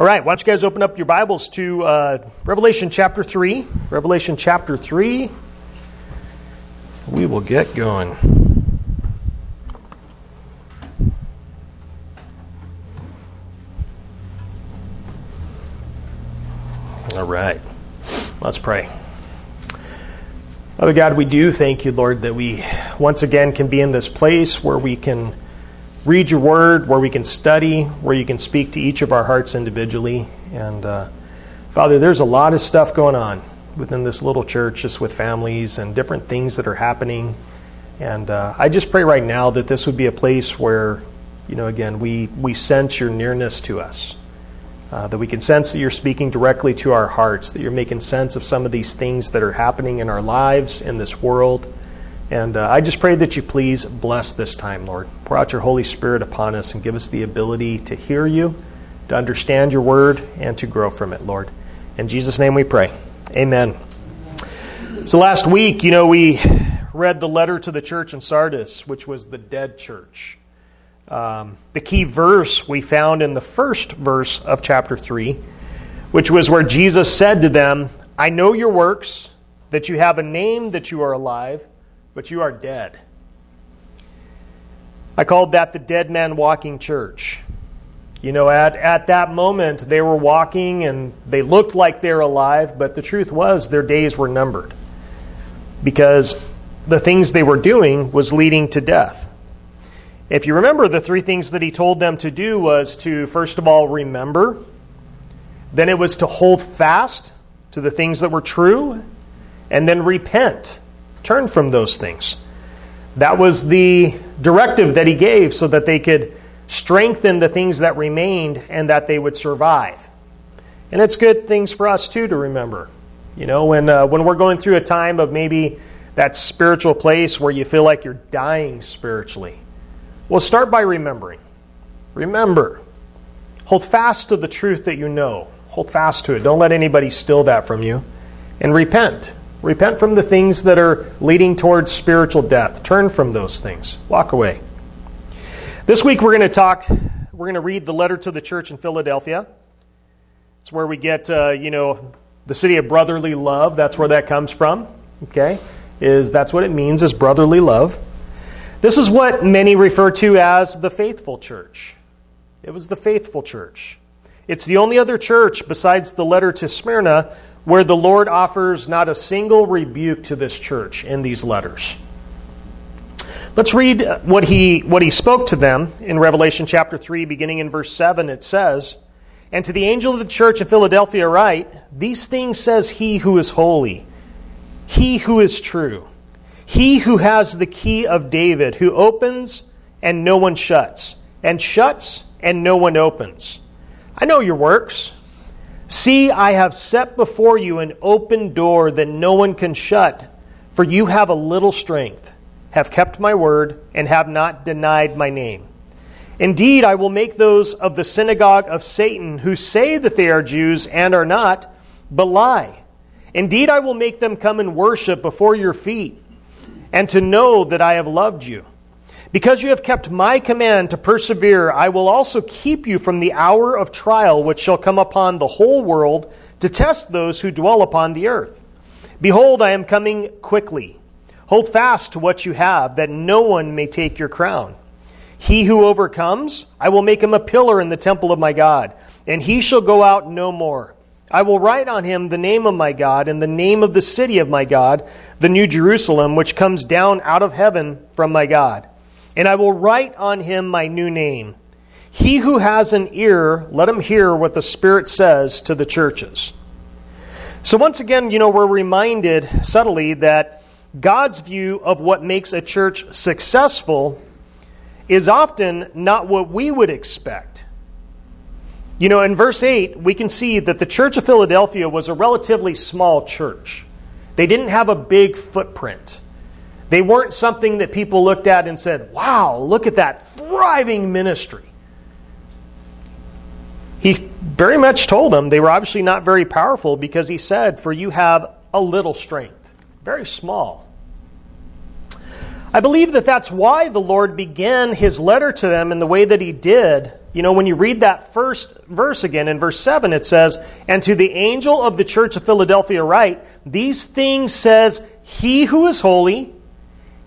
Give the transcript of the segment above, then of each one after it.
All right, why don't you guys open up your Bibles to Revelation chapter 3. Revelation chapter 3. We will get going. All right, let's pray. Father God, we do thank you, Lord, that we once again can be in this place where we can read your word, where we can study, where you can speak to each of our hearts individually. And Father, there's a lot of stuff going on within this little church, just with families and different things that are happening. And I just pray right now that this would be a place where, you know, again, we sense your nearness to us, that we can sense that you're speaking directly to our hearts, that you're making sense of some of these things that are happening in our lives, in this world. And I just pray that you please bless this time, Lord. Pour out your Holy Spirit upon us and give us the ability to hear you, to understand your word, and to grow from it, Lord. In Jesus' name we pray. Amen. So last week, you know, we read the letter to the church in Sardis, which was the dead church. The key verse we found in the first verse of chapter 3, which was where Jesus said to them, "I know your works, that you have a name, that you are alive, but you are dead." I called that the dead man walking church. You know, at that moment, they were walking and they looked like they were alive, but the truth was their days were numbered because the things they were doing was leading to death. If you remember, the three things that he told them to do was to, first of all, remember. Then it was to hold fast to the things that were true, and then repent. Turn from those things. That was the directive that he gave so that they could strengthen the things that remained and that they would survive. And it's good things for us, too, to remember. You know, when we're going through a time of maybe that spiritual place where you feel like you're dying spiritually, well, start by remembering. Remember. Hold fast to the truth that you know. Hold fast to it. Don't let anybody steal that from you. And repent. Repent from the things that are leading towards spiritual death. Turn from those things. Walk away. This week we're going to read the letter to the church in Philadelphia. It's where we get, you know, the city of brotherly love. That's where that comes from. Okay? That's what it means is brotherly love. This is what many refer to as the faithful church. It was the faithful church. It's the only other church besides the letter to Smyrna where the Lord offers not a single rebuke to this church in these letters. Let's read what he spoke to them in Revelation chapter 3, beginning in verse 7. It says, "And to the angel of the church in Philadelphia write, these things says he who is holy, he who is true, he who has the key of David, who opens and no one shuts, and shuts and no one opens. I know your works. See, I have set before you an open door that no one can shut, for you have a little strength, have kept my word, and have not denied my name. Indeed, I will make those of the synagogue of Satan who say that they are Jews and are not, but lie. Indeed, I will make them come and worship before your feet, and to know that I have loved you. Because you have kept my command to persevere, I will also keep you from the hour of trial which shall come upon the whole world to test those who dwell upon the earth. Behold, I am coming quickly. Hold fast to what you have, that no one may take your crown. He who overcomes, I will make him a pillar in the temple of my God, and he shall go out no more. I will write on him the name of my God and the name of the city of my God, the New Jerusalem, which comes down out of heaven from my God. And I will write on him my new name. He who has an ear, let him hear what the Spirit says to the churches." So once again, you know, we're reminded subtly that God's view of what makes a church successful is often not what we would expect. You know, in verse 8, we can see that the church of Philadelphia was a relatively small church. They didn't have a big footprint. They weren't something that people looked at and said, "Wow, look at that thriving ministry." He very much told them they were obviously not very powerful because he said, "For you have a little strength." Very small. I believe that that's why the Lord began his letter to them in the way that he did You know, when you read that first verse again, in verse 7, it says, "And to the angel of the church of Philadelphia write, these things says, he who is holy,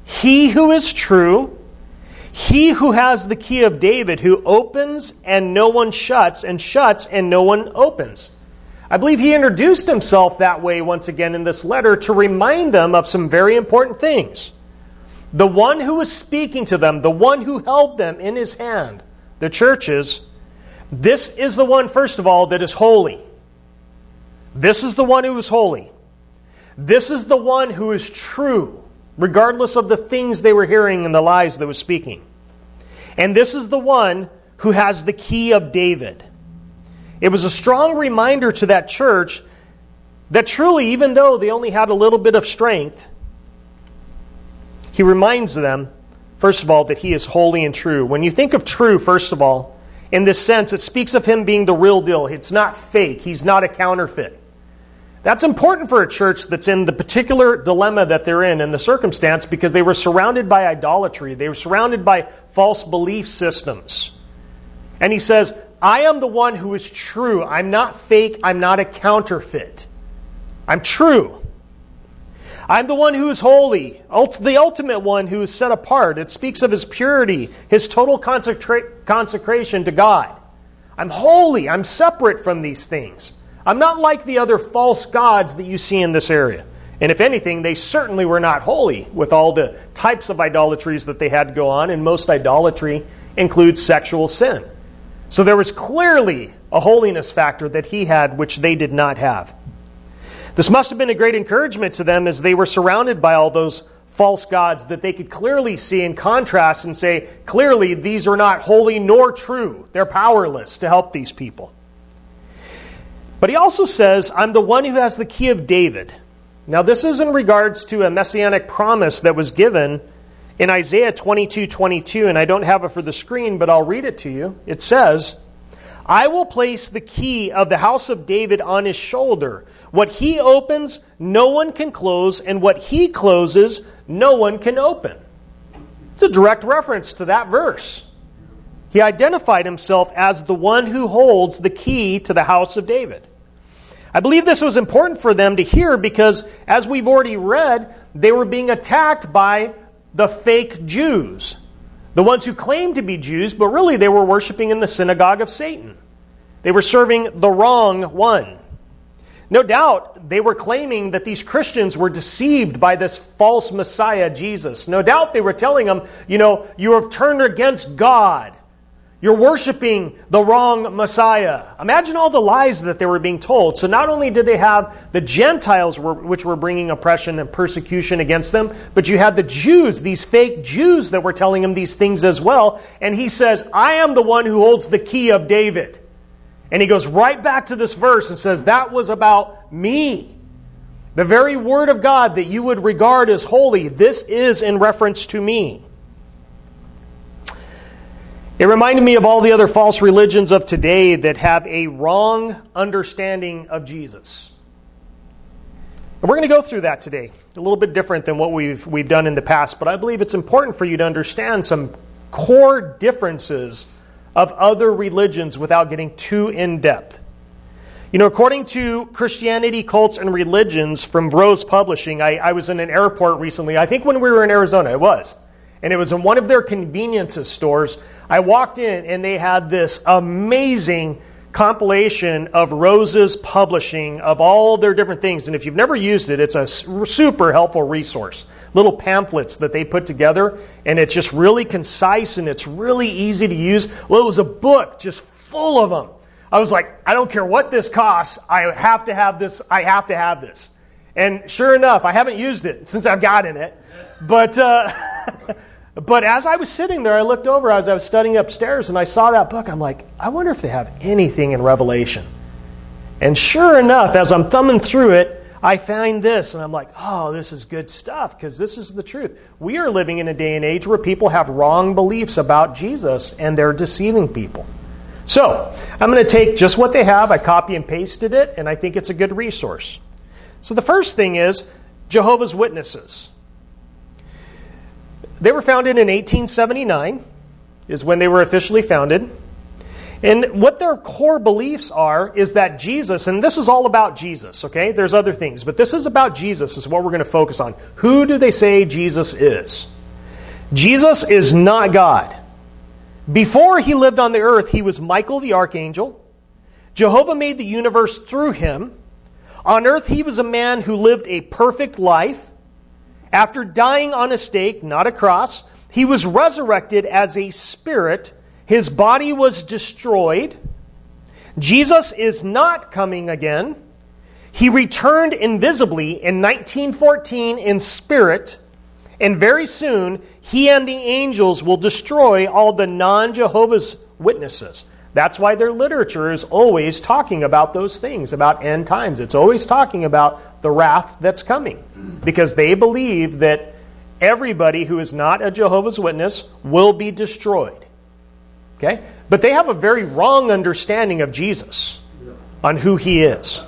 he who is true, he who has the key of David, who opens and no one shuts, and shuts and no one opens." I believe he introduced himself that way once again in this letter to remind them of some very important things. The one who was speaking to them, the one who held them in his hand, the churches, this is the one, first of all, that is holy. This is the one who is holy. This is the one who is true, regardless of the things they were hearing and the lies that was speaking. And this is the one who has the key of David. It was a strong reminder to that church that truly, even though they only had a little bit of strength, he reminds them, first of all, that he is holy and true. When you think of true, first of all, in this sense, it speaks of him being the real deal. It's not fake. He's not a counterfeit. That's important for a church that's in the particular dilemma that they're in the circumstance, because they were surrounded by idolatry. They were surrounded by false belief systems. And he says, I am the one who is true. I'm not fake. I'm not a counterfeit. I'm true. I'm the one who is holy, the ultimate one who is set apart. It speaks of his purity, his total consecration to God. I'm holy. I'm separate from these things. I'm not like the other false gods that you see in this area. And if anything, they certainly were not holy with all the types of idolatries that they had go on. And most idolatry includes sexual sin. So there was clearly a holiness factor that he had, which they did not have. This must have been a great encouragement to them as they were surrounded by all those false gods that they could clearly see in contrast and say, clearly these are not holy nor true. They're powerless to help these people. But he also says, I'm the one who has the key of David. Now this is in regards to a messianic promise that was given in Isaiah 22:22, and I don't have it for the screen, but I'll read it to you. It says, I will place the key of the house of David on his shoulder. What he opens, no one can close, and what he closes, no one can open. It's a direct reference to that verse. He identified himself as the one who holds the key to the house of David. I believe this was important for them to hear because, as we've already read, they were being attacked by the fake Jews. The ones who claimed to be Jews, but really they were worshiping in the synagogue of Satan. They were serving the wrong one. No doubt they were claiming that these Christians were deceived by this false Messiah, Jesus. No doubt they were telling them, you know, you have turned against God. You're worshiping the wrong Messiah. Imagine all the lies that they were being told. So not only did they have the Gentiles, which were bringing oppression and persecution against them, but you had the Jews, these fake Jews that were telling them these things as well. And he says, I am the one who holds the key of David. And he goes right back to this verse and says, that was about me. The very word of God that you would regard as holy, this is in reference to me. It reminded me of all the other false religions of today that have a wrong understanding of Jesus. And we're going to go through that today. A little bit different than what we've done in the past, but I believe it's important for you to understand some core differences of other religions without getting too in-depth. You know, according to Christianity, Cults, and Religions from Rose Publishing, I was in an airport recently. I think when we were in Arizona, it was. And it was in one of their conveniences stores. I walked in and they had this amazing compilation of Rose's Publishing of all their different things. And if you've never used it, it's a super helpful resource. Little pamphlets that they put together. And it's just really concise and it's really easy to use. Well, it was a book just full of them. I was like, I don't care what this costs. I have to have this. I have to have this. And sure enough, I haven't used it since I've gotten it. But... But as I was sitting there, I looked over as I was studying upstairs and I saw that book. I'm like, I wonder if they have anything in Revelation. And sure enough, as I'm thumbing through it, I find this and I'm like, oh, this is good stuff because this is the truth. We are living in a day and age where people have wrong beliefs about Jesus and they're deceiving people. So I'm going to take just what they have. I copy and pasted it and I think it's a good resource. So the first thing is Jehovah's Witnesses. They were founded in 1879, is when they were officially founded. And what their core beliefs are is that Jesus, and this is all about Jesus, okay? There's other things, but this is about Jesus is what we're going to focus on. Who do they say Jesus is? Jesus is not God. Before he lived on the earth, he was Michael the Archangel. Jehovah made the universe through him. On earth, he was a man who lived a perfect life. After dying on a stake, not a cross, he was resurrected as a spirit. His body was destroyed. Jesus is not coming again. He returned invisibly in 1914 in spirit. And very soon, he and the angels will destroy all the non-Jehovah's Witnesses. That's why their literature is always talking about those things, about end times. It's always talking about the wrath that's coming, because they believe that everybody who is not a Jehovah's Witness will be destroyed. Okay? But they have a very wrong understanding of Jesus, on who he is.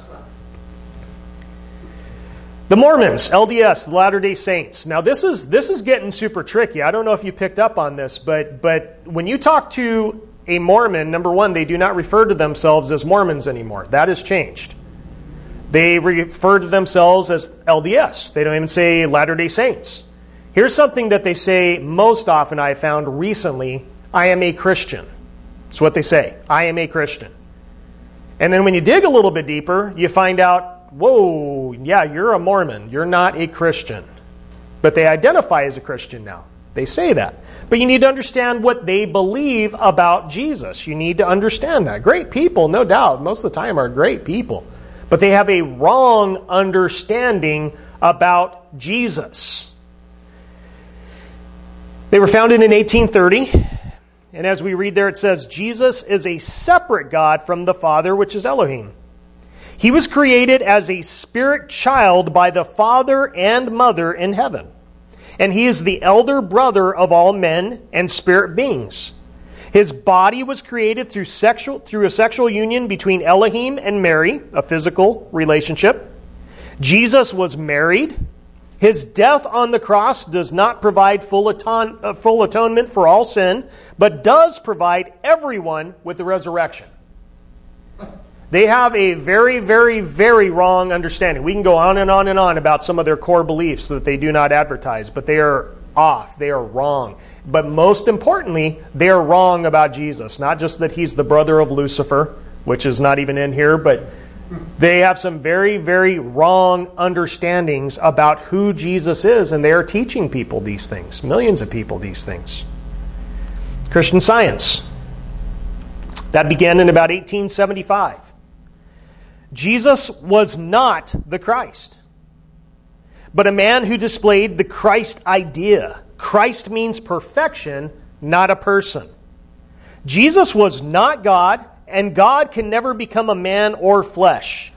The Mormons, LDS, Latter-day Saints. Now this is getting super tricky. I don't know if you picked up on this, but when you talk to a Mormon, number one, they do not refer to themselves as Mormons anymore. That has changed. They refer to themselves as LDS. They don't even say Latter-day Saints. Here's something that they say most often I found recently. I am a Christian. That's what they say. I am a Christian. And then when you dig a little bit deeper, you find out, whoa, yeah, you're a Mormon. You're not a Christian. But they identify as a Christian now. They say that. But you need to understand what they believe about Jesus. You need to understand that. Great people, no doubt, most of the time are great people. But they have a wrong understanding about Jesus. They were founded in 1830. And as we read there, it says, Jesus is a separate God from the Father, which is Elohim. He was created as a spirit child by the Father and Mother in heaven. And he is the elder brother of all men and spirit beings. His body was created through a sexual union between Elohim and Mary, a physical relationship. Jesus was married. His death on the cross does not provide full atonement for all sin, but does provide everyone with the resurrection. They have a very, very, very wrong understanding. We can go on and on and on about some of their core beliefs that they do not advertise, but they are off. They are wrong. But most importantly, they are wrong about Jesus. Not just that he's the brother of Lucifer, which is not even in here, but they have some very, very wrong understandings about who Jesus is, and they are teaching people these things, millions of people these things. Christian Science. That began in about 1875. Jesus was not the Christ, but a man who displayed the Christ idea. Christ means perfection, not a person. Jesus was not God, and God can never become a man or flesh.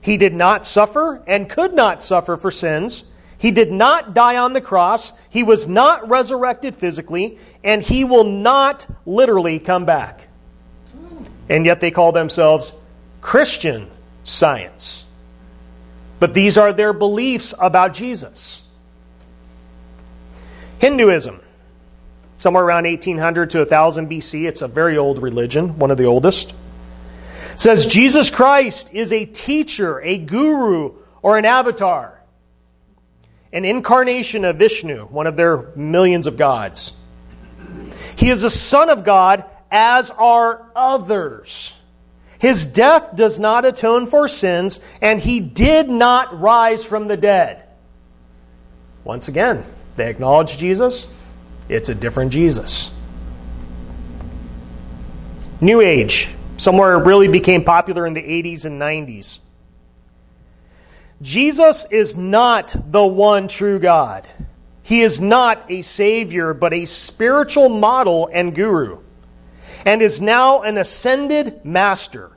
He did not suffer and could not suffer for sins. He did not die on the cross. He was not resurrected physically, and he will not literally come back. And yet they call themselves Christian Science. But these are their beliefs about Jesus. Hinduism. Somewhere around 1800 to 1000 BC. It's a very old religion, one of the oldest. It says Jesus Christ is a teacher, a guru, or an avatar. An incarnation of Vishnu, one of their millions of gods. He is a son of God, as are others. His death does not atone for sins, and he did not rise from the dead. Once again, they acknowledge Jesus. It's a different Jesus. New Age, somewhere it really became popular in the 80s and 90s. Jesus is not the one true God. He is not a savior, but a spiritual model and guru, and is now an ascended master.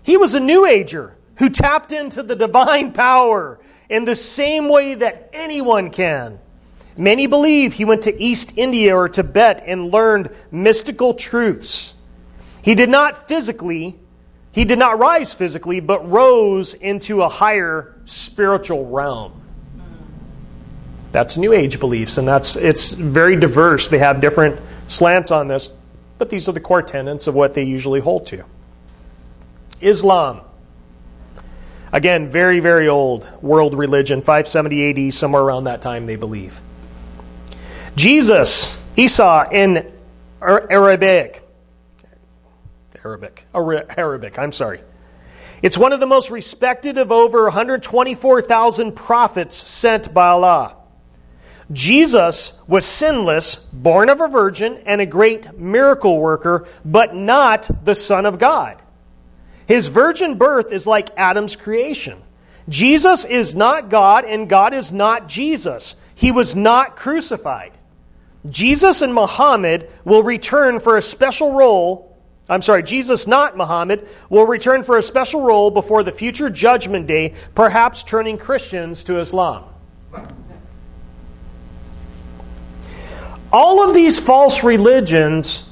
He was a New Ager who tapped into the divine power in the same way that anyone can. Many believe he went to East India or Tibet and learned mystical truths. He did not rise physically, but rose into a higher spiritual realm. That's New Age beliefs, and it's very diverse. They have different slants on this. But these are the core tenets of what they usually hold to. Islam. Again, very, very old world religion, 570 AD, somewhere around that time, they believe. Jesus, Esau in Arabic, I'm sorry. It's one of the most respected of over 124,000 prophets sent by Allah. Jesus was sinless, born of a virgin, and a great miracle worker, but not the Son of God. His virgin birth is like Adam's creation. Jesus is not God, and God is not Jesus. He was not crucified. Jesus, not Muhammad, will return for a special role before the future judgment day, perhaps turning Christians to Islam. All of these false religions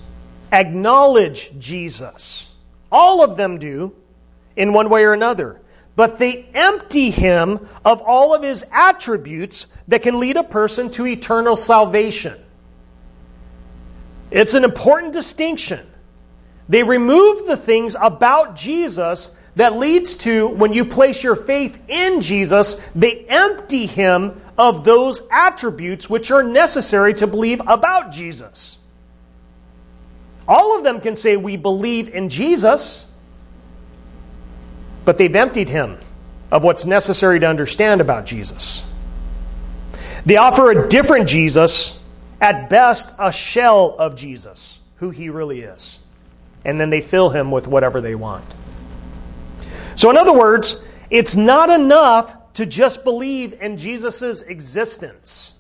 acknowledge Jesus. All of them do, in one way or another. But they empty him of all of his attributes that can lead a person to eternal salvation. It's an important distinction. They remove the things about Jesus that leads to, when you place your faith in Jesus, they empty him of those attributes which are necessary to believe about Jesus. All of them can say, we believe in Jesus, but they've emptied him of what's necessary to understand about Jesus. They offer a different Jesus, at best a shell of Jesus, who he really is. And then they fill him with whatever they want. So in other words, it's not enough to just believe in Jesus' existence,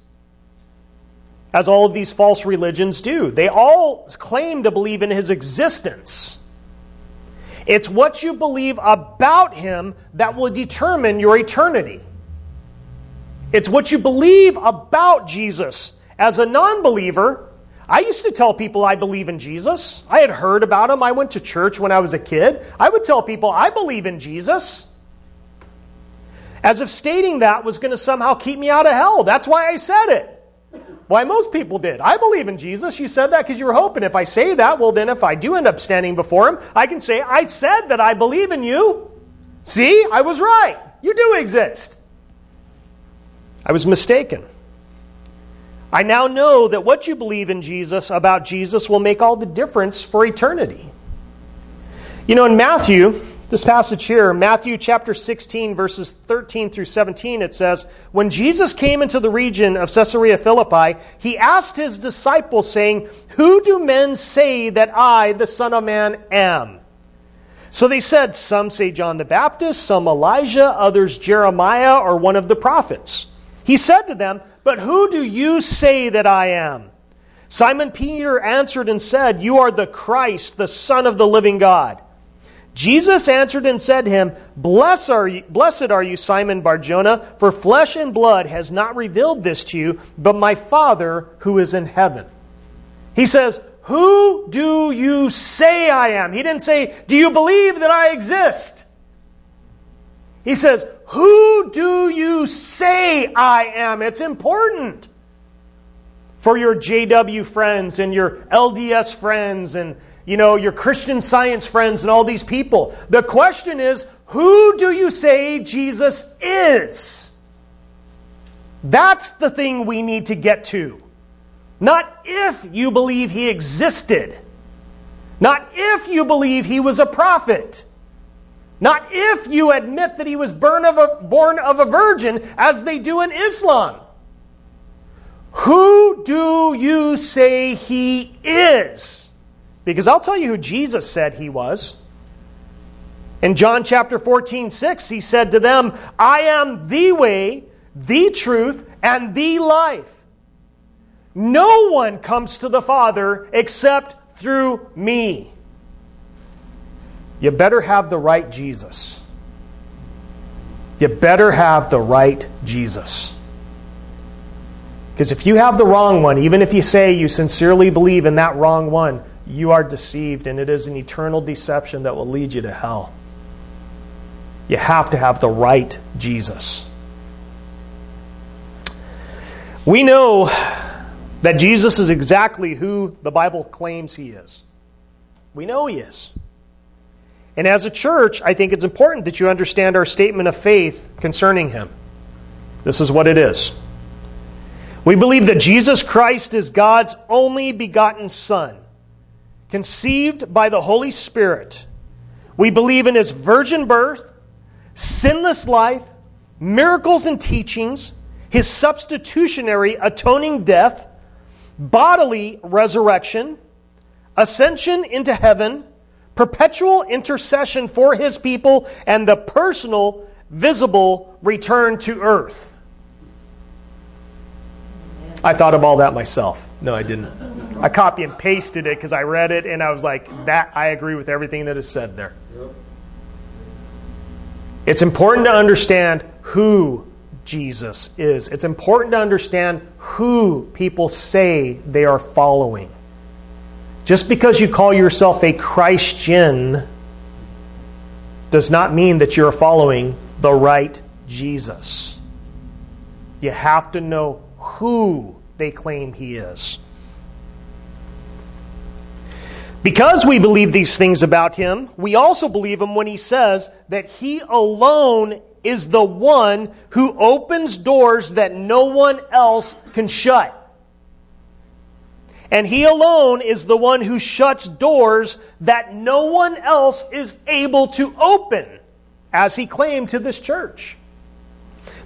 as all of these false religions do. They all claim to believe in his existence. It's what you believe about him that will determine your eternity. It's what you believe about Jesus. As a non-believer, I used to tell people I believe in Jesus. I had heard about him. I went to church when I was a kid. I would tell people I believe in Jesus, as if stating that was going to somehow keep me out of hell. That's why I said it. Why most people did. I believe in Jesus. You said that because you were hoping if I say that, well then if I do end up standing before him, I can say, I said that I believe in you. See, I was right. You do exist. I was mistaken. I now know that what you believe in Jesus, about Jesus, will make all the difference for eternity. You know, in Matthew, this passage here, Matthew chapter 16, verses 13 through 17, it says, when Jesus came into the region of Caesarea Philippi, he asked his disciples, saying, who do men say that I, the Son of Man, am? So they said, some say John the Baptist, some Elijah, others Jeremiah, or one of the prophets. He said to them, but who do you say that I am? Simon Peter answered and said, you are the Christ, the Son of the living God. Jesus answered and said to him, Blessed are you, Simon Bar-Jonah, for flesh and blood has not revealed this to you, but my Father who is in heaven. He says, who do you say I am? He didn't say, do you believe that I exist? He says, who do you say I am? It's important for your JW friends and your LDS friends and, you know, your Christian Science friends and all these people. The question is, who do you say Jesus is? That's the thing we need to get to. Not if you believe he existed. Not if you believe he was a prophet. Not if you admit that he was born of a virgin, as they do in Islam. Who do you say he is? Because I'll tell you who Jesus said he was. In John chapter 14:6, he said to them, I am the way, the truth, and the life. No one comes to the Father except through me. You better have the right Jesus. You better have the right Jesus. Because if you have the wrong one, even if you say you sincerely believe in that wrong one, you are deceived, and it is an eternal deception that will lead you to hell. You have to have the right Jesus. We know that Jesus is exactly who the Bible claims he is. We know he is. And as a church, I think it's important that you understand our statement of faith concerning him. This is what it is. We believe that Jesus Christ is God's only begotten Son, conceived by the Holy Spirit. We believe in his virgin birth, sinless life, miracles and teachings, his substitutionary atoning death, bodily resurrection, ascension into heaven, perpetual intercession for his people, and the personal, visible return to earth. I thought of all that myself. No, I didn't. I copy and pasted it because I read it and I was like, that I agree with everything that is said there. It's important to understand who Jesus is. It's important to understand who people say they are following. Just because you call yourself a Christian does not mean that you're following the right Jesus. You have to know who they claim he is. Because we believe these things about him, we also believe him when he says that he alone is the one who opens doors that no one else can shut. And he alone is the one who shuts doors that no one else is able to open, as he claimed to this church.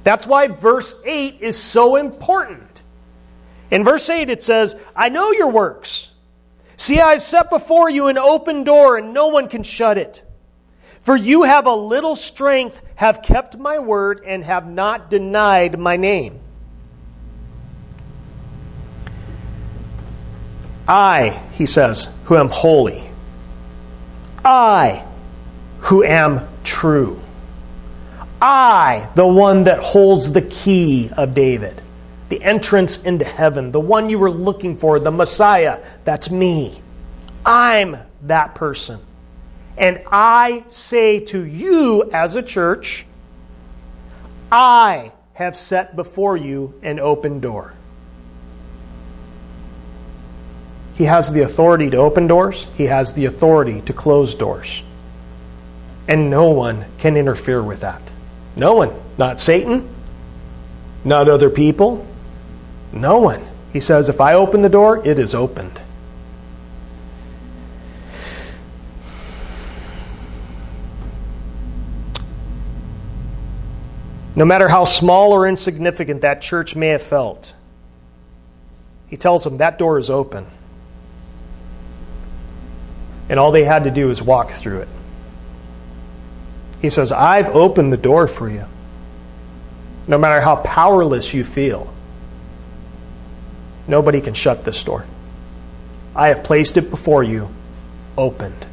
That's why verse 8 is so important. In verse 8 it says, I know your works. See, I've set before you an open door, and no one can shut it. For you have a little strength, have kept my word, and have not denied my name. I, he says, who am holy. I, who am true. I, the one that holds the key of David, the entrance into heaven, the one you were looking for, the Messiah, that's me. I'm that person. And I say to you as a church, I have set before you an open door. He has the authority to open doors. He has the authority to close doors. And no one can interfere with that. No one. Not Satan. Not other people. No one. He says, if I open the door, it is opened. No matter how small or insignificant that church may have felt, he tells them that door is open. And all they had to do is walk through it. He says, I've opened the door for you. No matter how powerless you feel, nobody can shut this door. I have placed it before you, opened.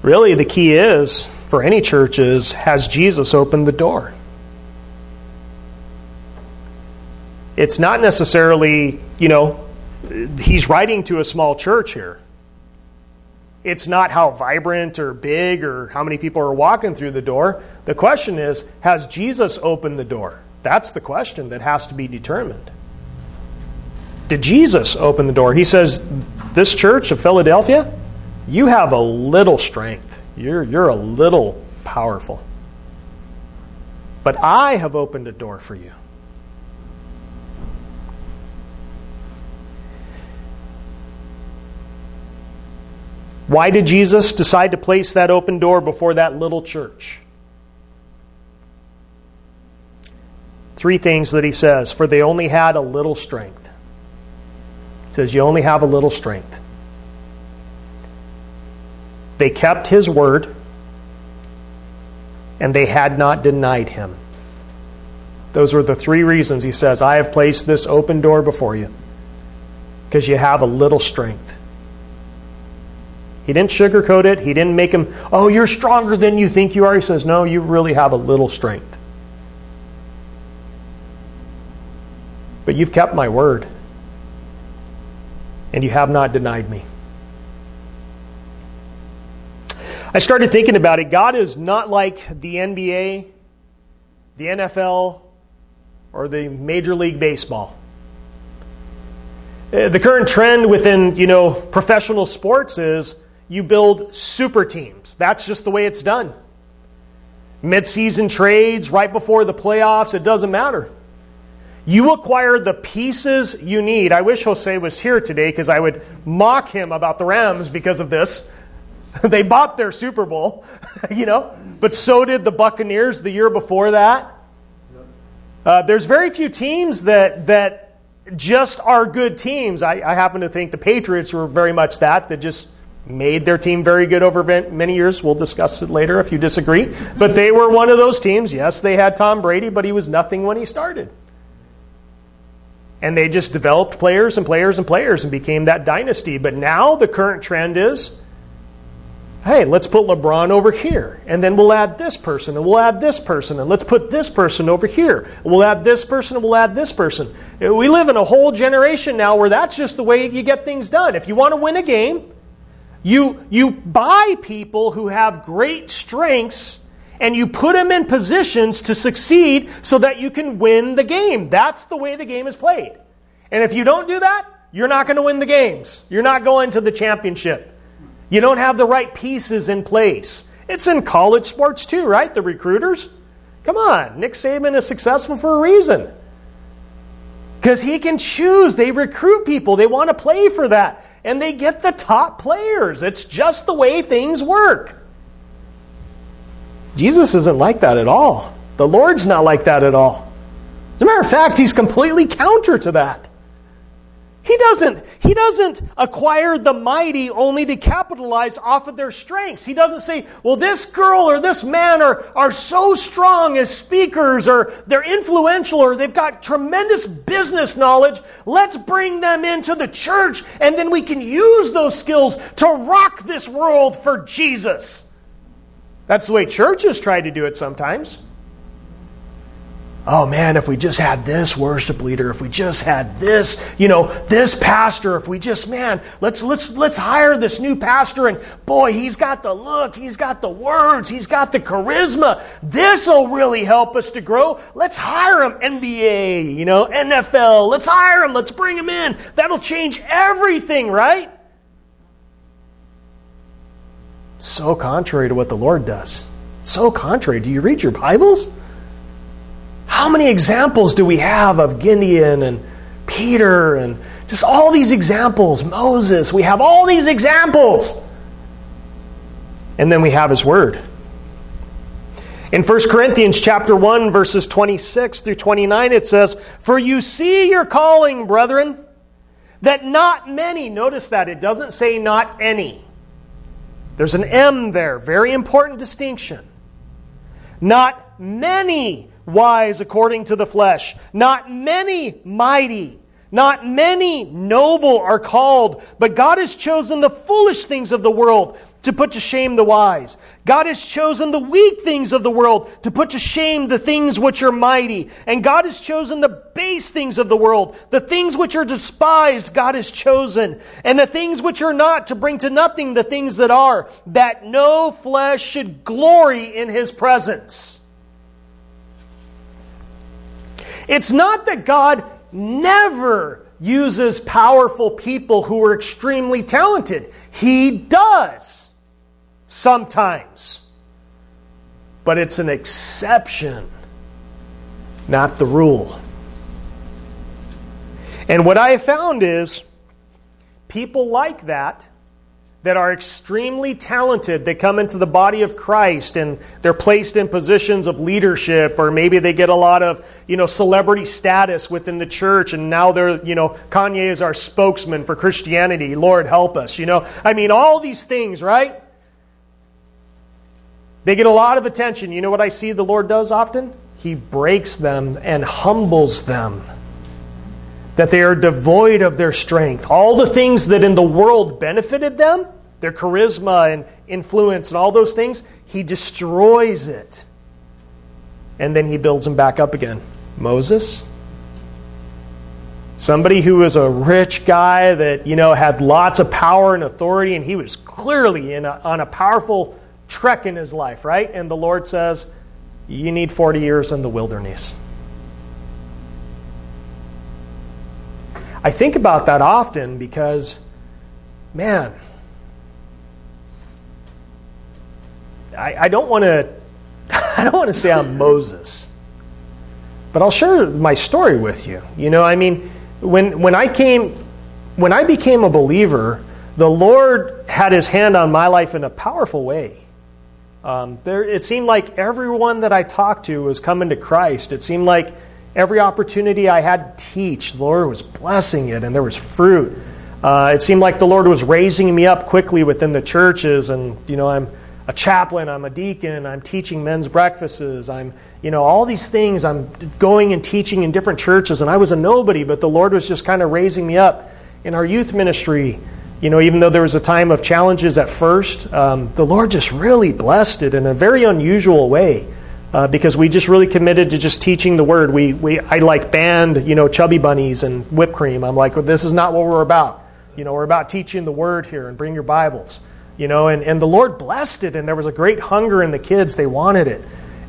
Really, the key is, for any church is, has Jesus opened the door? It's not necessarily, he's writing to a small church here. It's not how vibrant or big or how many people are walking through the door. The question is, has Jesus opened the door? That's the question that has to be determined. Did Jesus open the door? He says, this church of Philadelphia, you have a little strength. You're a little powerful. But I have opened a door for you. Why did Jesus decide to place that open door before that little church? Three things that he says. For they only had a little strength. He says, you only have a little strength. They kept his word, and they had not denied him. Those were the three reasons he says, I have placed this open door before you, because you have a little strength. He didn't sugarcoat it. He didn't make him, oh, you're stronger than you think you are. He says, no, you really have a little strength. But you've kept my word, and you have not denied me. I started thinking about it. God is not like the NBA, the NFL, or the Major League Baseball. The current trend within, professional sports is you build super teams. That's just the way it's done. Mid-season trades, right before the playoffs, it doesn't matter. You acquire the pieces you need. I wish Jose was here today because I would mock him about the Rams because of this. They bought their Super Bowl, but so did the Buccaneers the year before that. There's very few teams that just are good teams. I happen to think the Patriots were very much that just made their team very good over many years. We'll discuss it later if you disagree. But they were one of those teams. Yes, they had Tom Brady, but he was nothing when he started. And they just developed players and players and players and became that dynasty. But now the current trend is, hey, let's put LeBron over here, and then we'll add this person, and we'll add this person, and let's put this person over here. We'll add this person, and we'll add this person. We live in a whole generation now where that's just the way you get things done. If you want to win a game, you buy people who have great strengths, and you put them in positions to succeed so that you can win the game. That's the way the game is played. And if you don't do that, you're not going to win the games. You're not going to the championship. You don't have the right pieces in place. It's in college sports too, right? The recruiters. Come on, Nick Saban is successful for a reason. Because he can choose. They recruit people. They want to play for that. And they get the top players. It's just the way things work. Jesus isn't like that at all. The Lord's not like that at all. As a matter of fact, he's completely counter to that. He doesn't acquire the mighty only to capitalize off of their strengths. He doesn't say, well, this girl or this man are so strong as speakers, or they're influential, or they've got tremendous business knowledge. Let's bring them into the church, and then we can use those skills to rock this world for Jesus. That's the way churches try to do it sometimes. Oh man, if we just had this worship leader, if we just had this, this pastor, if we just, let's hire this new pastor, and boy, he's got the look, he's got the words, he's got the charisma. This'll really help us to grow. Let's hire him, NBA, NFL. Let's hire him, let's bring him in. That'll change everything, right? So contrary to what the Lord does. So contrary. Do you read your Bibles? How many examples do we have of Gideon and Peter and just all these examples? Moses, we have all these examples. And then we have his word. In 1 Corinthians chapter 1, verses 26 through 29, it says, "For you see your calling, brethren, that not many," notice that, it doesn't say not any. There's an M there, very important distinction. "Not many wise according to the flesh, not many mighty, not many noble are called, but God has chosen the foolish things of the world to put to shame the wise. God has chosen the weak things of the world to put to shame the things which are mighty. And God has chosen the base things of the world, the things which are despised, God has chosen. And the things which are not, to bring to nothing the things that are, that no flesh should glory in his presence." It's not that God never uses powerful people who are extremely talented. He does sometimes. But it's an exception, not the rule. And what I have found is people like that are extremely talented, they come into the body of Christ and they're placed in positions of leadership, or maybe they get a lot of, celebrity status within the church, and now they're, Kanye is our spokesman for Christianity, Lord help us, all these things, right? They get a lot of attention. You know what I see the Lord does often? He breaks them and humbles them. That they are devoid of their strength. All the things that in the world benefited them, their charisma and influence and all those things, he destroys it. And then he builds them back up again. Moses, somebody who was a rich guy that, had lots of power and authority, and he was clearly on a powerful trek in his life, right? And the Lord says, you need 40 years in the wilderness. I think about that often because, man, I don't want to say I'm Moses, but I'll share my story with you. You know, I mean, when I became a believer, the Lord had His hand on my life in a powerful way. It seemed like everyone that I talked to was coming to Christ. It seemed like every opportunity I had to teach, the Lord was blessing it, and there was fruit. It seemed like the Lord was raising me up quickly within the churches, and you know, I'm a chaplain, I'm a deacon, I'm teaching men's breakfasts, I'm, you know, all these things. I'm going and teaching in different churches, and I was a nobody, but the Lord was just kind of raising me up in our youth ministry. You know, even though there was a time of challenges at first, the Lord just really blessed it in a very unusual way, because we just really committed to just teaching the Word. I like banned, you know, chubby bunnies and whipped cream. I'm like, well, this is not what we're about. You know, we're about teaching the Word here, and bring your Bibles. You know, and the Lord blessed it, and there was a great hunger in the kids. They wanted it.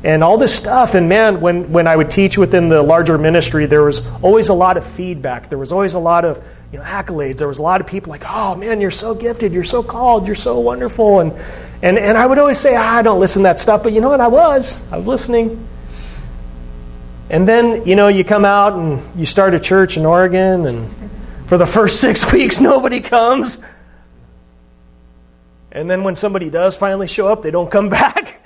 And all this stuff, and man, when I would teach within the larger ministry, there was always a lot of feedback. There was always a lot of, you know, accolades. There was a lot of people like, oh man, you're so gifted, you're so called, you're so wonderful. And I would always say, I don't listen to that stuff. But you know what, I was listening. And then, you know, you come out and you start a church in Oregon, and for the first 6 weeks, nobody comes. And then when somebody does finally show up, they don't come back.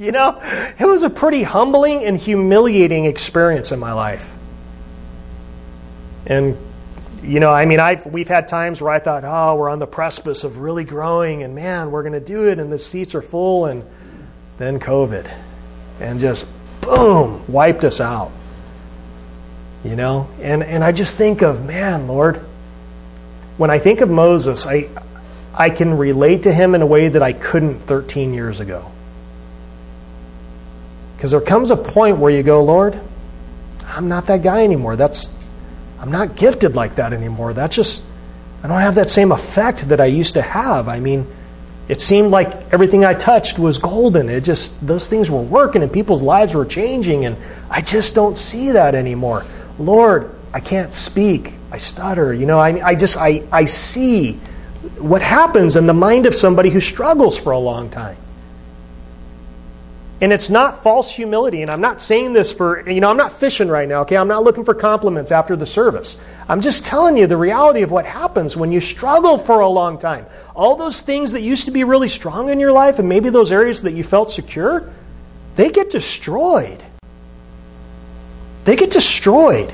You know, it was a pretty humbling and humiliating experience in my life. And, you know, I mean, we've had times where I thought, oh, we're on the precipice of really growing, and man, we're going to do it, and the seats are full, and then COVID. And just, boom, wiped us out. You know, and I just think of, man, Lord, when I think of Moses, I can relate to him in a way that I couldn't 13 years ago. Because there comes a point where you go, Lord, I'm not that guy anymore. I'm not gifted like that anymore. I don't have that same effect that I used to have. I mean, it seemed like everything I touched was golden. It just, those things were working and people's lives were changing, and I just don't see that anymore. Lord, I can't speak. I stutter. You know, I see what happens in the mind of somebody who struggles for a long time. And it's not false humility, and I'm not saying this for, you know, I'm not fishing right now, okay? I'm not looking for compliments after the service. I'm just telling you the reality of what happens when you struggle for a long time. All those things that used to be really strong in your life, and maybe those areas that you felt secure, they get destroyed. They get destroyed.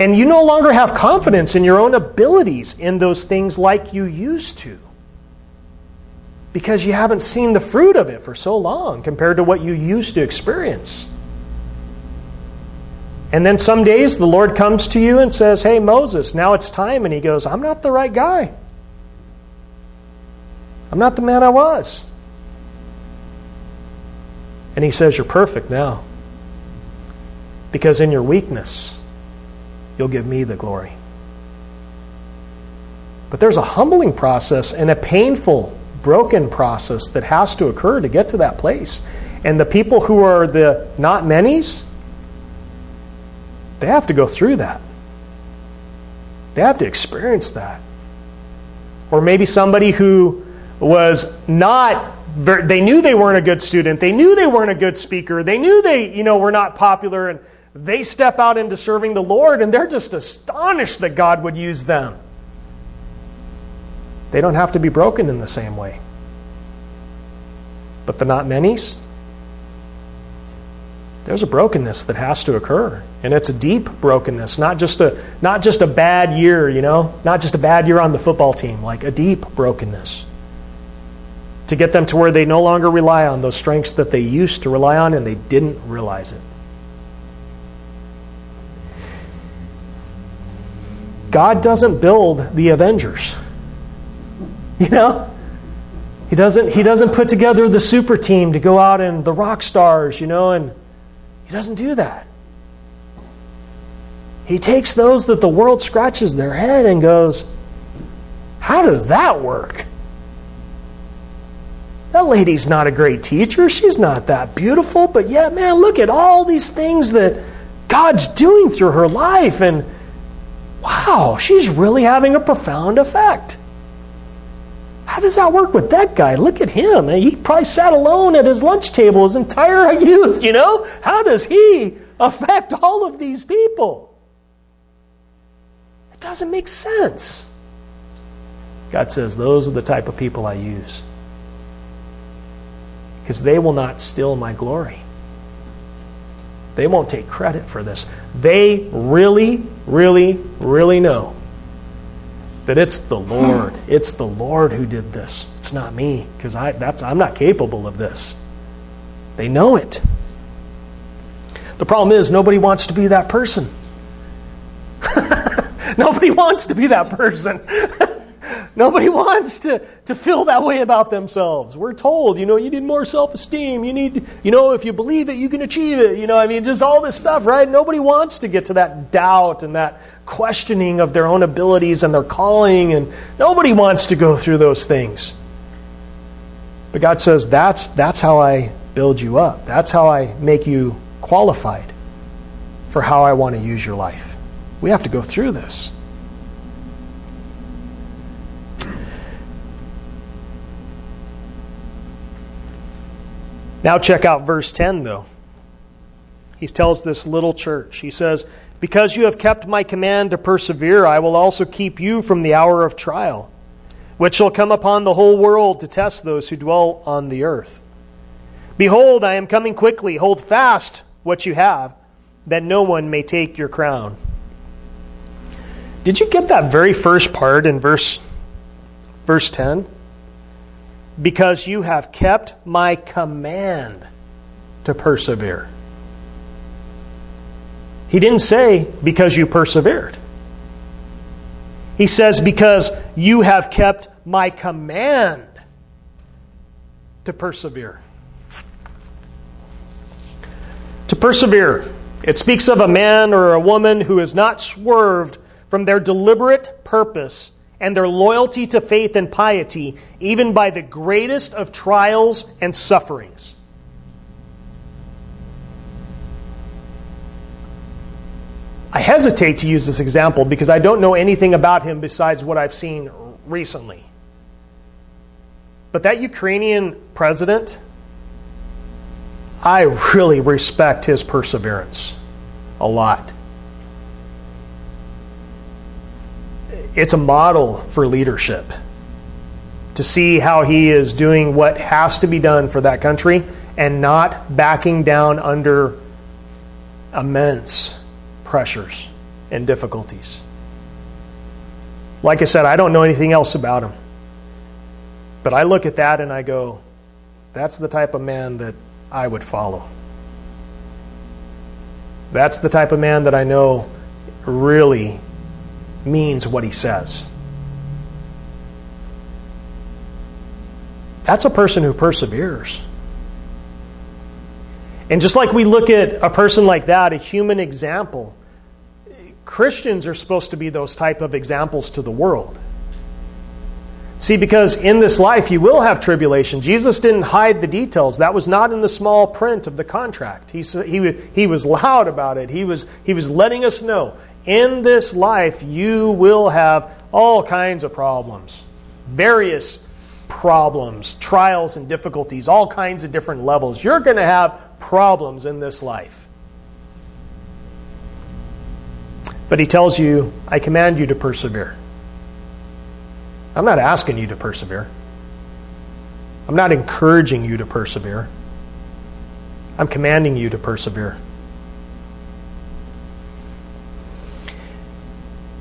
And you no longer have confidence in your own abilities in those things like you used to, because you haven't seen the fruit of it for so long compared to what you used to experience. And then some days the Lord comes to you and says, hey, Moses, now it's time. And he goes, I'm not the right guy. I'm not the man I was. And he says, you're perfect now, because in your weakness, you'll give me the glory. But there's a humbling process and a painful broken process that has to occur to get to that place. And the people who are the not manys, they have to go through that. They have to experience that. Or maybe somebody who was not, they knew they weren't a good student, they knew they weren't a good speaker, they knew they, you know, were not popular, and they step out into serving the Lord, and they're just astonished that God would use them. They don't have to be broken in the same way. But the not manys, there's a brokenness that has to occur. And it's a deep brokenness, not just a bad year, you know, not just a bad year on the football team, like a deep brokenness. To get them to where they no longer rely on those strengths that they used to rely on, and they didn't realize it. God doesn't build the Avengers. You know, he doesn't put together the super team to go out and the rock stars, you know, and he doesn't do that. He takes those that the world scratches their head and goes, how does that work? That lady's not a great teacher. She's not that beautiful. But yeah, man, look at all these things that God's doing through her life. And wow, she's really having a profound effect. How does that work with that guy? Look at him. He probably sat alone at his lunch table his entire youth, you know? How does he affect all of these people? It doesn't make sense. God says, those are the type of people I use. Because they will not steal my glory. They won't take credit for this. They really, really, really know that it's the Lord. It's the Lord who did this. It's not me, because I'm not capable of this. They know it. The problem is nobody wants to be that person. Nobody wants to be that person. Nobody wants to feel that way about themselves. We're told, you know, you need more self-esteem. You need, you know, if you believe it, you can achieve it. You know, I mean, just all this stuff, right? Nobody wants to get to that doubt and that questioning of their own abilities and their calling. And nobody wants to go through those things. But God says, that's how I build you up. That's how I make you qualified for how I want to use your life. We have to go through this. Now check out verse 10, though. He tells this little church. He says, because you have kept my command to persevere, I will also keep you from the hour of trial, which shall come upon the whole world to test those who dwell on the earth. Behold, I am coming quickly. Hold fast what you have, that no one may take your crown. Did you get that very first part in verse 10? Because you have kept my command to persevere. He didn't say, because you persevered. He says, because you have kept my command to persevere. To persevere. It speaks of a man or a woman who has not swerved from their deliberate purpose and their loyalty to faith and piety, even by the greatest of trials and sufferings. I hesitate to use this example because I don't know anything about him besides what I've seen recently. But that Ukrainian president, I really respect his perseverance a lot. It's a model for leadership to see how he is doing what has to be done for that country and not backing down under immense pressures and difficulties. Like I said, I don't know anything else about him. But I look at that and I go, that's the type of man that I would follow. That's the type of man that I know really means what he says. That's a person who perseveres. And just like we look at a person like that, a human example, Christians are supposed to be those type of examples to the world. See, because in this life you will have tribulation. Jesus didn't hide the details. That was not in the small print of the contract. He was loud about it. He was letting us know. In this life, you will have all kinds of problems, various problems, trials and difficulties, all kinds of different levels. You're going to have problems in this life. But he tells you, I command you to persevere. I'm not asking you to persevere. I'm not encouraging you to persevere. I'm commanding you to persevere.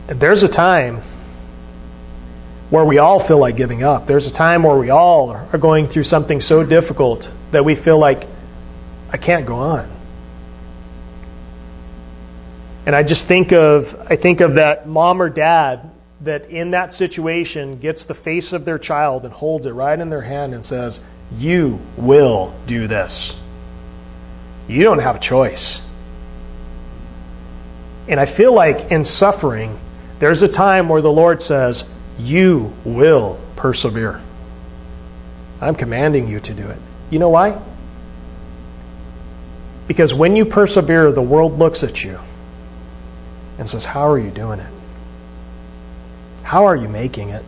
There's a time where we all feel like giving up. There's a time where we all are going through something so difficult that we feel like, I can't go on. And I think of that mom or dad that in that situation gets the face of their child and holds it right in their hand and says, you will do this. You don't have a choice. And I feel like in suffering, there's a time where the Lord says, you will persevere. I'm commanding you to do it. You know why? Because when you persevere, the world looks at you and says, how are you doing it? How are you making it?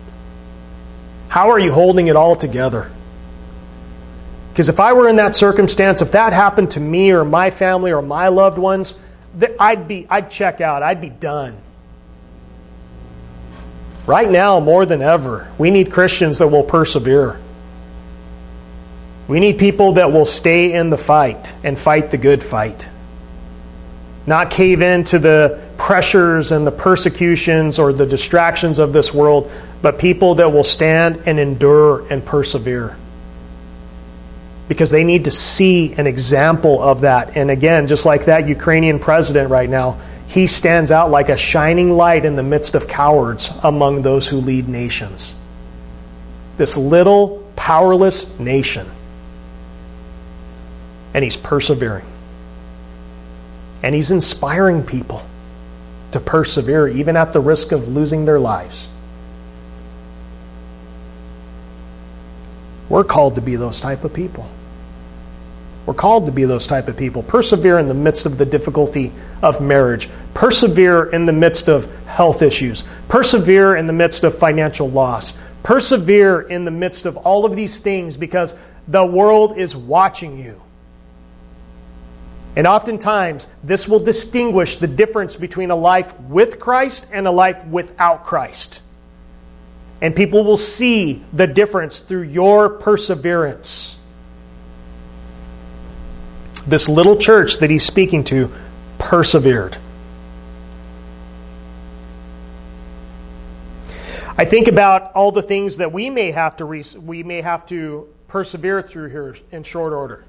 How are you holding it all together? Because if I were in that circumstance, if that happened to me or my family or my loved ones, I'd check out. I'd be done. Right now, more than ever, we need Christians that will persevere. We need people that will stay in the fight and fight the good fight. Not cave in to the pressures and the persecutions or the distractions of this world, but people that will stand and endure and persevere. Because they need to see an example of that. And again, just like that Ukrainian president right now, he stands out like a shining light in the midst of cowards among those who lead nations. This little, powerless nation. And he's persevering. And he's inspiring people to persevere, even at the risk of losing their lives. We're called to be those type of people. We're called to be those type of people. Persevere in the midst of the difficulty of marriage. Persevere in the midst of health issues. Persevere in the midst of financial loss. Persevere in the midst of all of these things, because the world is watching you. And oftentimes, this will distinguish the difference between a life with Christ and a life without Christ. And people will see the difference through your perseverance. This little church that he's speaking to persevered. I think about all the things that we may have to persevere through here in short order.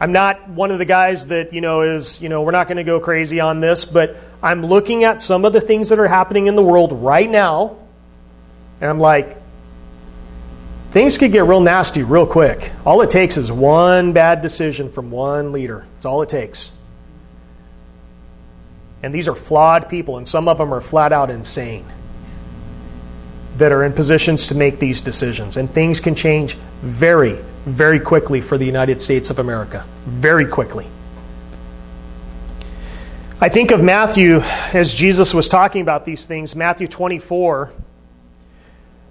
I'm not one of the guys that, we're not going to go crazy on this, but I'm looking at some of the things that are happening in the world right now, and I'm like, things could get real nasty real quick. All it takes is one bad decision from one leader. That's all it takes. And these are flawed people, and some of them are flat out insane that are in positions to make these decisions. And things can change very, very quickly for the United States of America. Very quickly. I think of Matthew, as Jesus was talking about these things, Matthew 24,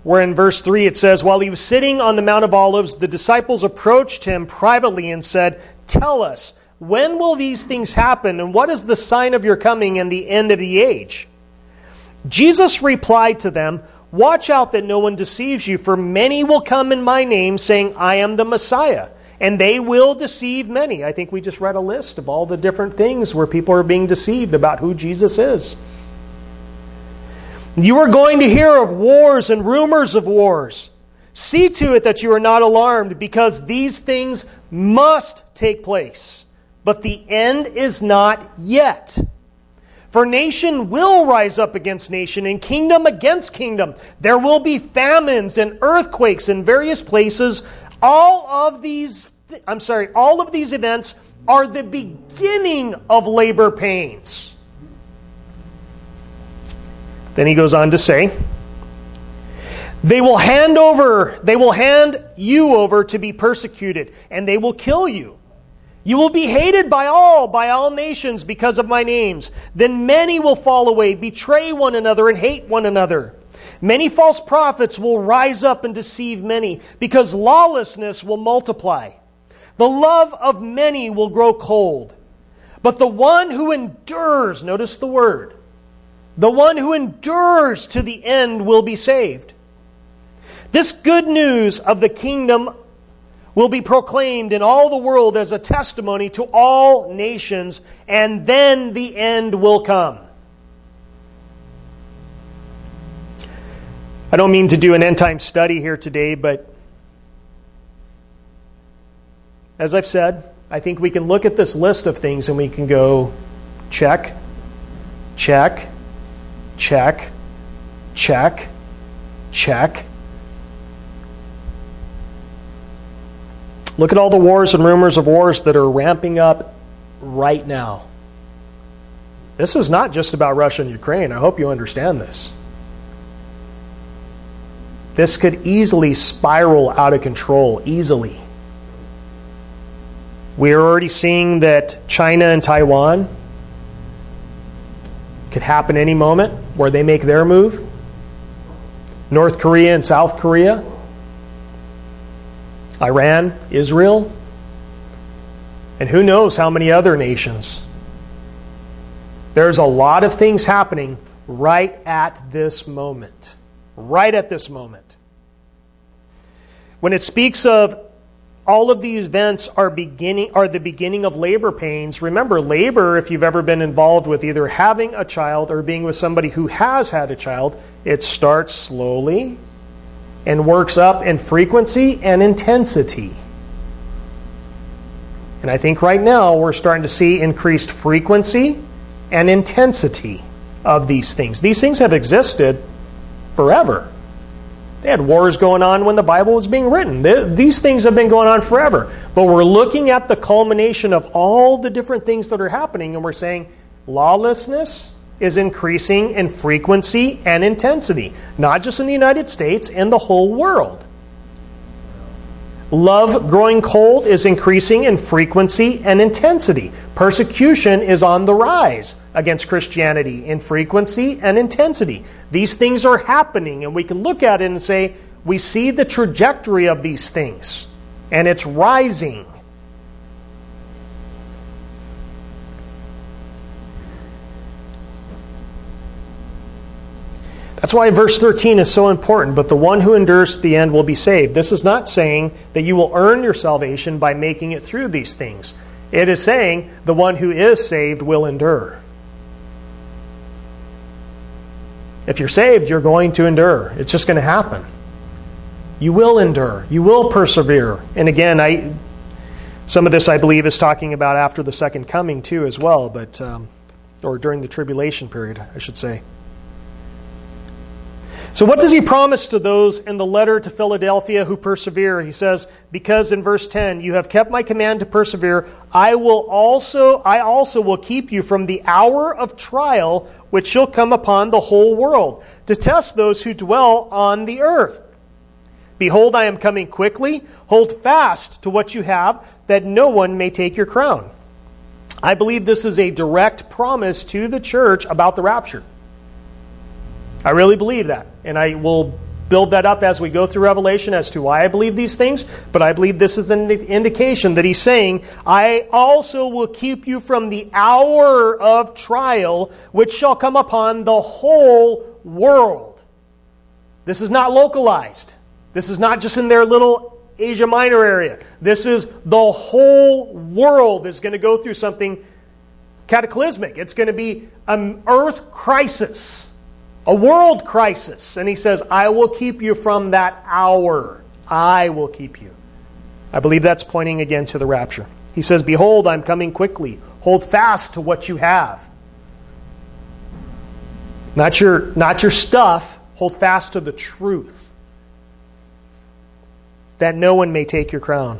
where in verse 3 it says, while he was sitting on the Mount of Olives, the disciples approached him privately and said, tell us, when will these things happen, and what is the sign of your coming and the end of the age? Jesus replied to them, watch out that no one deceives you, for many will come in my name, saying, I am the Messiah, and they will deceive many. I think we just read a list of all the different things where people are being deceived about who Jesus is. You are going to hear of wars and rumors of wars. See to it that you are not alarmed, because these things must take place. But the end is not yet. For nation will rise up against nation, and kingdom against kingdom. There will be famines and earthquakes in various places. All of these events are the beginning of labor pains. Then he goes on to say, they will hand you over to be persecuted, and they will kill you. You will be hated by all nations because of my names. Then many will fall away, betray one another, and hate one another. Many false prophets will rise up and deceive many, because lawlessness will multiply. The love of many will grow cold. But the one who endures, notice the word, the one who endures to the end will be saved. This good news of the kingdom will be proclaimed in all the world as a testimony to all nations, and then the end will come. I don't mean to do an end-time study here today, but as I've said, I think we can look at this list of things and we can go check, check, check, check, check. Look at all the wars and rumors of wars that are ramping up right now. This is not just about Russia and Ukraine. I hope you understand this. This could easily spiral out of control, easily. We are already seeing that China and Taiwan could happen any moment where they make their move. North Korea and South Korea. Iran, Israel. And who knows how many other nations. There's a lot of things happening right at this moment. Right at this moment. When it speaks of all of these events are the beginning of labor pains. Remember, labor, if you've ever been involved with either having a child or being with somebody who has had a child, it starts slowly and works up in frequency and intensity. And I think right now we're starting to see increased frequency and intensity of these things. These things have existed forever. They had wars going on when the Bible was being written. These things have been going on forever. But we're looking at the culmination of all the different things that are happening, and we're saying lawlessness is increasing in frequency and intensity, not just in the United States, in the whole world. Love growing cold is increasing in frequency and intensity. Persecution is on the rise against Christianity in frequency and intensity. These things are happening, and we can look at it and say, we see the trajectory of these things, and it's rising. That's why verse 13 is so important. But the one who endures to the end will be saved. This is not saying that you will earn your salvation by making it through these things. It is saying the one who is saved will endure. If you're saved, you're going to endure. It's just going to happen. You will endure. You will persevere. And again, some of this, I believe, is talking about after the second coming too as well, but or during the tribulation period, I should say. So what does he promise to those in the letter to Philadelphia who persevere? He says, because in verse 10, you have kept my command to persevere. I also will keep you from the hour of trial, which shall come upon the whole world to test those who dwell on the earth. Behold, I am coming quickly. Hold fast to what you have, that no one may take your crown. I believe this is a direct promise to the church about the rapture. I really believe that, and I will build that up as we go through Revelation as to why I believe these things, but I believe this is an indication that he's saying, I also will keep you from the hour of trial, which shall come upon the whole world. This is not localized. This is not just in their little Asia Minor area. This is the whole world is going to go through something cataclysmic. It's going to be an earth crisis. A world crisis. And he says, I will keep you from that hour. I will keep you. I believe that's pointing again to the rapture. He says, behold, I'm coming quickly. Hold fast to what you have. Not your stuff. Hold fast to the truth. That no one may take your crown.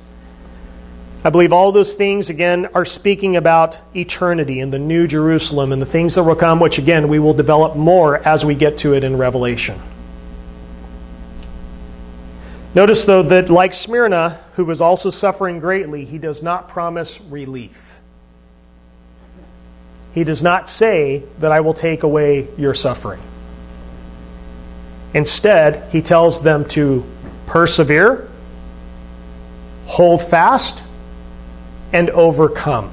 I believe all those things, again, are speaking about eternity and the New Jerusalem and the things that will come, which, again, we will develop more as we get to it in Revelation. Notice, though, that like Smyrna, who was also suffering greatly, he does not promise relief. He does not say that I will take away your suffering. Instead, he tells them to persevere, hold fast, and overcome.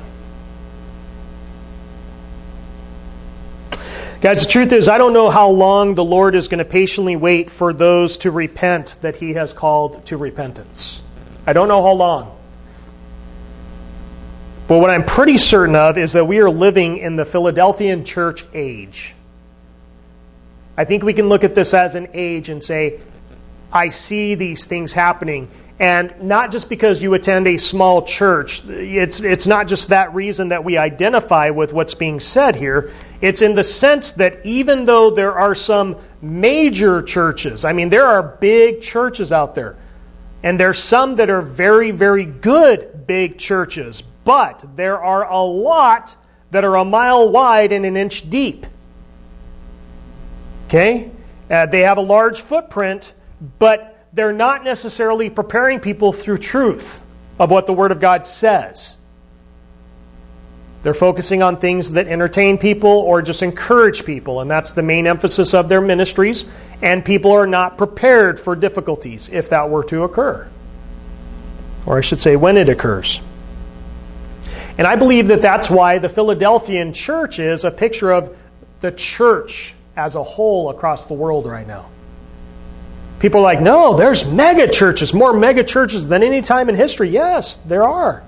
Guys, the truth is, I don't know how long the Lord is going to patiently wait for those to repent that he has called to repentance. I don't know how long. But what I'm pretty certain of is that we are living in the Philadelphian church age. I think we can look at this as an age and say, I see these things happening, And not just because you attend a small church. It's not just that reason that we identify with what's being said here. It's in the sense that even though there are some major churches, I mean, there are big churches out there, and there's some that are very, very good big churches, but there are a lot that are a mile wide and an inch deep. Okay? They have a large footprint, but they're not necessarily preparing people through truth of what the Word of God says. They're focusing on things that entertain people or just encourage people, and that's the main emphasis of their ministries, and people are not prepared for difficulties if that were to occur. Or I should say when it occurs. And I believe that that's why the Philadelphian church is a picture of the church as a whole across the world right now. People are like, no, there's mega churches, more mega churches than any time in history. Yes, there are.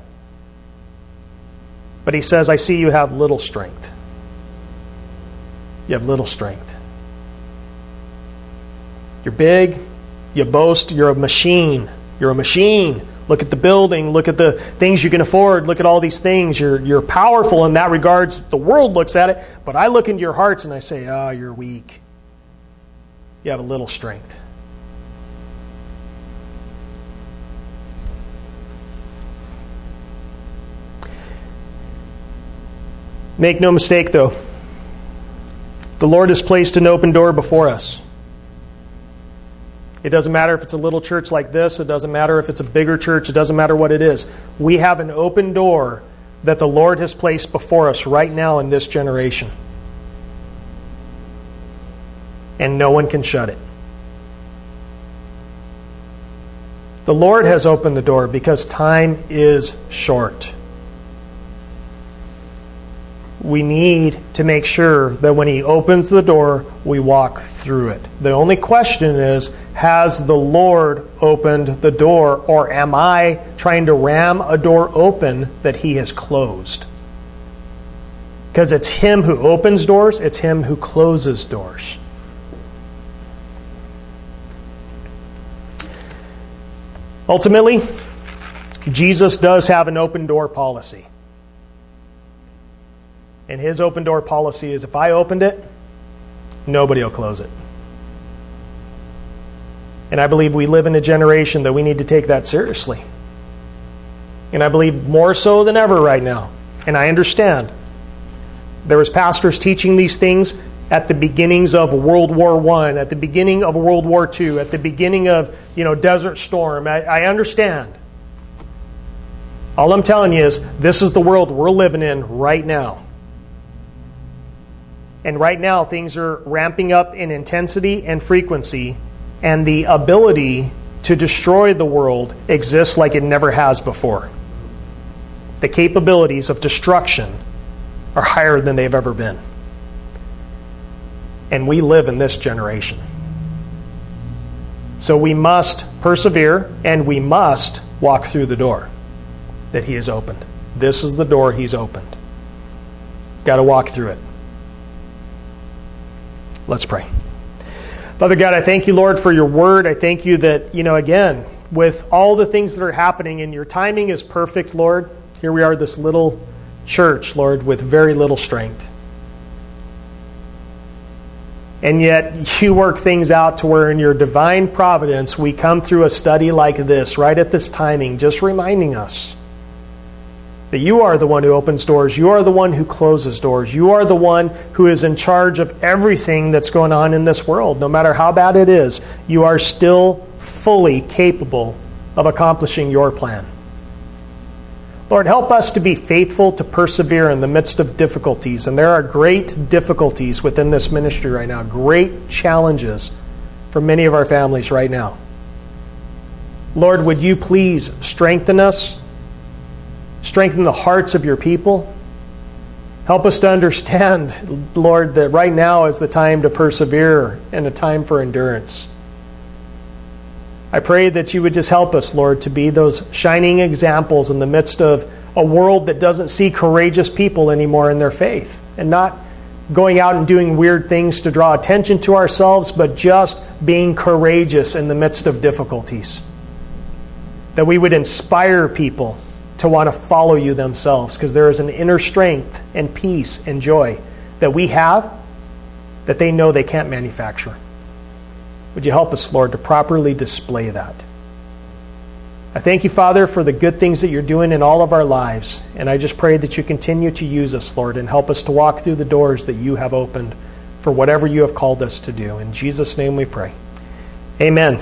But he says, I see you have little strength. You have little strength. You're big, you boast, you're a machine. You're a machine. Look at the building, look at the things you can afford, look at all these things. You're powerful in that regards. The world looks at it, but I look into your hearts and I say, oh, you're weak. You have a little strength. Make no mistake, though, the Lord has placed an open door before us. It doesn't matter if it's a little church like this. It doesn't matter if it's a bigger church. It doesn't matter what it is. We have an open door that the Lord has placed before us right now in this generation. And no one can shut it. The Lord has opened the door because time is short. We need to make sure that when He opens the door, we walk through it. The only question is, has the Lord opened the door, or am I trying to ram a door open that He has closed? Because it's Him who opens doors, it's Him who closes doors. Ultimately, Jesus does have an open door policy. And His open door policy is, if I opened it, nobody will close it. And I believe we live in a generation that we need to take that seriously. And I believe more so than ever right now. And I understand. There was pastors teaching these things at the beginnings of World War I, at the beginning of World War II, at the beginning of, Desert Storm. I understand. All I'm telling you is, this is the world we're living in right now. And right now, things are ramping up in intensity and frequency, and the ability to destroy the world exists like it never has before. The capabilities of destruction are higher than they've ever been. And we live in this generation. So we must persevere, and we must walk through the door that He has opened. This is the door He's opened. Got to walk through it. Let's pray. Father God, I thank You, Lord, for Your word. I thank You that, again, with all the things that are happening, and Your timing is perfect, Lord. Here we are, this little church, Lord, with very little strength. And yet, You work things out to where in Your divine providence, we come through a study like this, right at this timing, just reminding us that You are the one who opens doors. You are the one who closes doors. You are the one who is in charge of everything that's going on in this world. No matter how bad it is, You are still fully capable of accomplishing Your plan. Lord, help us to be faithful, to persevere in the midst of difficulties. And there are great difficulties within this ministry right now, great challenges for many of our families right now. Lord, would You please strengthen us? Strengthen the hearts of Your people. Help us to understand, Lord, that right now is the time to persevere and a time for endurance. I pray that You would just help us, Lord, to be those shining examples in the midst of a world that doesn't see courageous people anymore in their faith, and not going out and doing weird things to draw attention to ourselves, but just being courageous in the midst of difficulties. that we would inspire people to want to follow you themselves, because there is an inner strength and peace and joy that we have that they know they can't manufacture. Would you help us, Lord, to properly display that? I thank you, Father, for the good things that you're doing in all of our lives. And I just pray that you continue to use us, Lord, and help us to walk through the doors that you have opened for whatever you have called us to do. In Jesus' name we pray. Amen.